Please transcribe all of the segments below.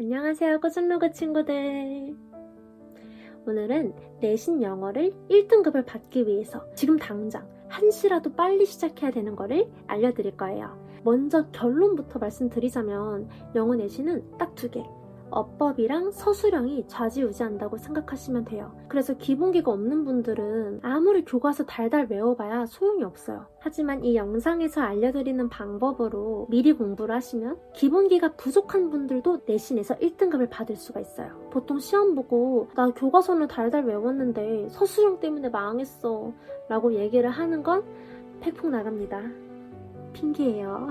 안녕하세요, 꾸준로그 친구들. 오늘은 내신 영어를 1등급을 받기 위해서 지금 당장 1시라도 빨리 시작해야 되는 거를 알려드릴 거예요. 먼저 결론부터 말씀드리자면 영어 내신은 딱 2개, 어법이랑 서술형이 좌지우지한다고 생각하시면 돼요. 그래서 기본기가 없는 분들은 아무리 교과서 달달 외워봐야 소용이 없어요. 하지만 이 영상에서 알려드리는 방법으로 미리 공부를 하시면 기본기가 부족한 분들도 내신에서 1등급을 받을 수가 있어요. 보통 시험 보고 나 교과서는 달달 외웠는데 서술형 때문에 망했어 라고 얘기를 하는 건 팩폭 나갑니다. 핑계예요.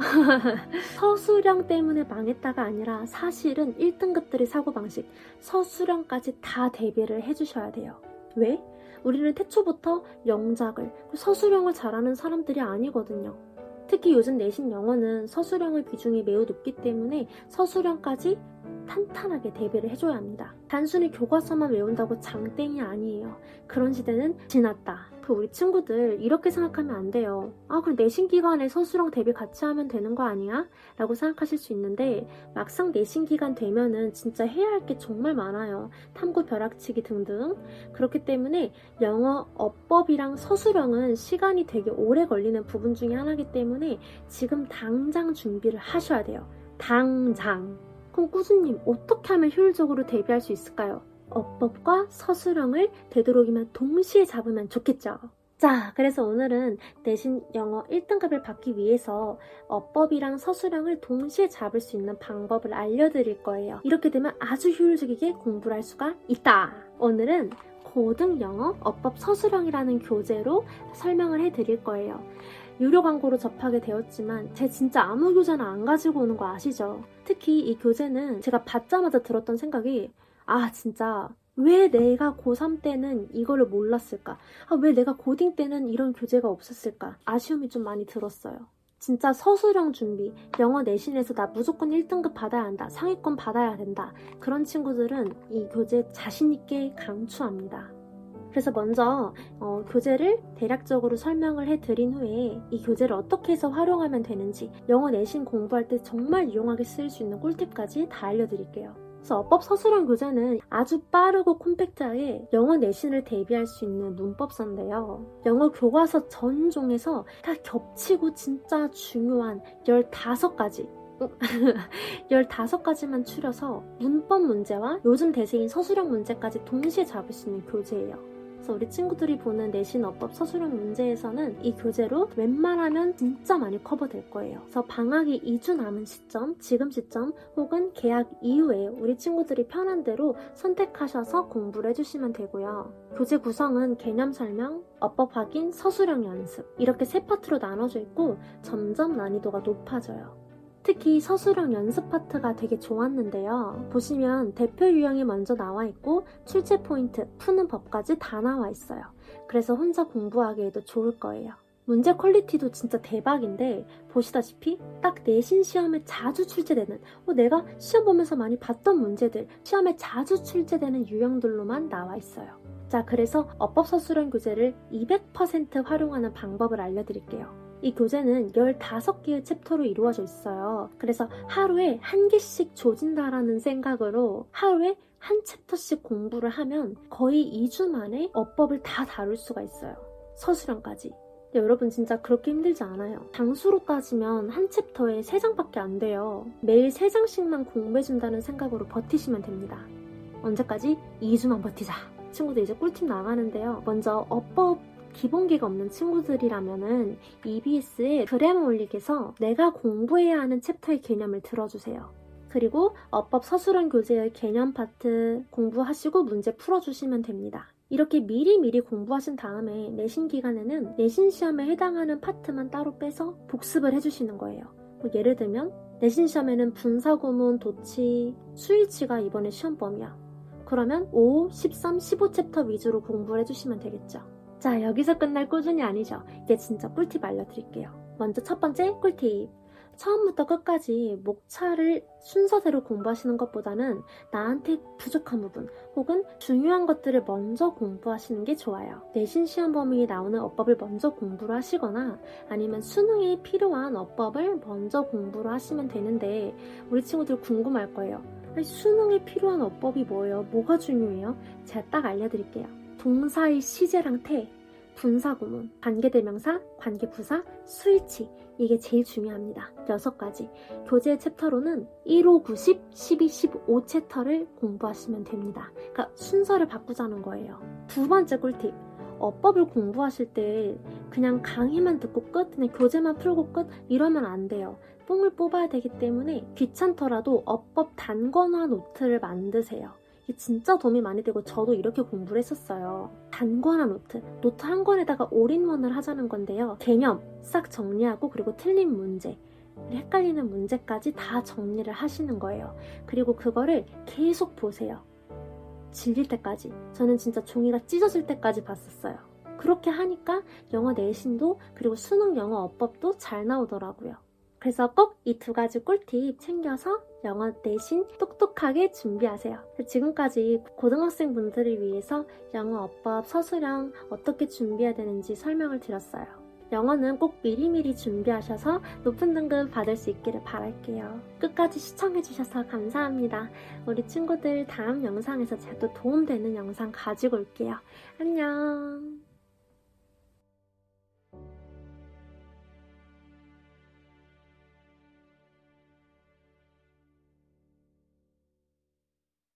서술형 때문에 망했다가 아니라 사실은 1등급들의 사고방식, 서술형까지 다 대비를 해주셔야 돼요. 왜? 우리는 태초부터 영작을, 서술형을 잘하는 사람들이 아니거든요. 특히 요즘 내신 영어는 서술형의 비중이 매우 높기 때문에 서술형까지 탄탄하게 대비를 해줘야 합니다. 단순히 교과서만 외운다고 장땡이 아니에요. 그런 시대는 지났다. 우리 친구들 이렇게 생각하면 안 돼요. 아, 그럼 내신 기간에 서술형 대비 같이 하면 되는 거 아니야? 라고 생각하실 수 있는데 막상 내신 기간 되면은 진짜 해야 할 게 정말 많아요. 탐구 벼락치기 등등. 그렇기 때문에 영어 어법이랑 서술형은 시간이 되게 오래 걸리는 부분 중에 하나이기 때문에 지금 당장 준비를 하셔야 돼요. 당장. 그럼 꾸준님 어떻게 하면 효율적으로 대비할 수 있을까요? 어법과 서술형을 되도록이면 동시에 잡으면 좋겠죠. 자, 그래서 오늘은 내신 영어 1등급을 받기 위해서 어법이랑 서술형을 동시에 잡을 수 있는 방법을 알려드릴 거예요. 이렇게 되면 아주 효율적이게 공부를 할 수가 있다. 오늘은 고등 영어 어법 서술형이라는 교재로 설명을 해드릴 거예요. 유료 광고로 접하게 되었지만 제 진짜 아무 교재나 안 가지고 오는 거 아시죠? 특히 이 교재는 제가 받자마자 들었던 생각이 아 진짜 왜 내가 고3 때는 이거를 몰랐을까? 아, 왜 내가 고딩 때는 이런 교재가 없었을까? 아쉬움이 좀 많이 들었어요. 진짜 서술형 준비, 영어 내신에서 나 무조건 1등급 받아야 한다, 상위권 받아야 된다 그런 친구들은 이 교재 자신있게 강추합니다. 그래서 먼저 교재를 대략적으로 설명을 해드린 후에 이 교재를 어떻게 해서 활용하면 되는지 영어 내신 공부할 때 정말 유용하게 쓸 수 있는 꿀팁까지 다 알려드릴게요. 그래서 어법 서술형 교재는 아주 빠르고 콤팩트하게 영어 내신을 대비할 수 있는 문법서인데요. 영어 교과서 전종에서 다 겹치고 진짜 중요한 15가지 15가지만 추려서 문법 문제와 요즘 대세인 서술형 문제까지 동시에 잡을 수 있는 교재예요. 그래서 우리 친구들이 보는 내신 어법 서술형 문제에서는 이 교재로 웬만하면 진짜 많이 커버될 거예요. 그래서 방학이 2주 남은 시점, 지금 시점 혹은 개학 이후에 우리 친구들이 편한 대로 선택하셔서 공부를 해주시면 되고요. 교재 구성은 개념 설명, 어법 확인, 서술형 연습 이렇게 3파트로 나눠져 있고 점점 난이도가 높아져요. 특히 서술형 연습 파트가 되게 좋았는데요. 보시면 대표 유형이 먼저 나와 있고 출제 포인트, 푸는 법까지 다 나와 있어요. 그래서 혼자 공부하기에도 좋을 거예요. 문제 퀄리티도 진짜 대박인데 보시다시피 딱 내신 시험에 자주 출제되는 내가 시험 보면서 많이 봤던 문제들, 시험에 자주 출제되는 유형들로만 나와 있어요. 자, 그래서 어법 서술형 교재를 200% 활용하는 방법을 알려드릴게요. 이 교재는 15개의 챕터로 이루어져 있어요. 그래서 하루에 1개씩 조진다라는 생각으로 하루에 한 챕터씩 공부를 하면 거의 2주 만에 어법을 다 다룰 수가 있어요. 서술형까지. 근데 여러분 진짜 그렇게 힘들지 않아요. 장수로 따지면 한 챕터에 3장밖에 안 돼요. 매일 3장씩만 공부해준다는 생각으로 버티시면 됩니다. 언제까지? 2주만 버티자. 친구들 이제 꿀팁 나가는데요. 먼저 어법 기본기가 없는 친구들이라면은 EBS의 그래머 올릭에서 내가 공부해야 하는 챕터의 개념을 들어주세요. 그리고 어법 서술형 교재의 개념 파트 공부하시고 문제 풀어주시면 됩니다. 이렇게 미리미리 공부하신 다음에 내신 기간에는 내신 시험에 해당하는 파트만 따로 빼서 복습을 해주시는 거예요. 예를 들면 내신 시험에는 분사구문, 도치, 수일치가 이번에 시험 범위야. 그러면 5, 13, 15챕터 위주로 공부를 해주시면 되겠죠. 자, 여기서 끝날 꾸준히 아니죠. 이제 진짜 꿀팁 알려드릴게요. 먼저 첫 번째 꿀팁. 처음부터 끝까지 목차를 순서대로 공부하시는 것보다는 나한테 부족한 부분 혹은 중요한 것들을 먼저 공부하시는 게 좋아요. 내신 시험 범위에 나오는 어법을 먼저 공부를 하시거나 아니면 수능에 필요한 어법을 먼저 공부를 하시면 되는데 우리 친구들 궁금할 거예요. 수능에 필요한 어법이 뭐예요? 뭐가 중요해요? 제가 딱 알려드릴게요. 동사의 시제랑 태, 분사구문, 관계대명사, 관계부사, 수일치, 이게 제일 중요합니다. 6가지. 교재 챕터로는 1, 5, 9, 10, 12, 15 챕터를 공부하시면 됩니다. 그러니까 순서를 바꾸자는 거예요. 두 번째 꿀팁. 어법을 공부하실 때 그냥 강의만 듣고 끝, 그냥 교재만 풀고 끝 이러면 안 돼요. 뽕을 뽑아야 되기 때문에 귀찮더라도 어법 단권화 노트를 만드세요. 이게 진짜 도움이 많이 되고 저도 이렇게 공부를 했었어요. 단권화 노트 한 권에다가 올인원을 하자는 건데요. 개념 싹 정리하고 그리고 틀린 문제, 헷갈리는 문제까지 다 정리를 하시는 거예요. 그리고 그거를 계속 보세요. 질릴 때까지. 저는 진짜 종이가 찢어질 때까지 봤었어요. 그렇게 하니까 영어 내신도 그리고 수능 영어 어법도 잘 나오더라고요. 그래서 꼭 이 2가지 꿀팁 챙겨서 영어 내신 똑똑하게 준비하세요. 지금까지 고등학생 분들을 위해서 영어 어법, 서술형 어떻게 준비해야 되는지 설명을 드렸어요. 영어는 꼭 미리미리 준비하셔서 높은 등급 받을 수 있기를 바랄게요. 끝까지 시청해주셔서 감사합니다. 우리 친구들 다음 영상에서 제가 또 도움되는 영상 가지고 올게요. 안녕.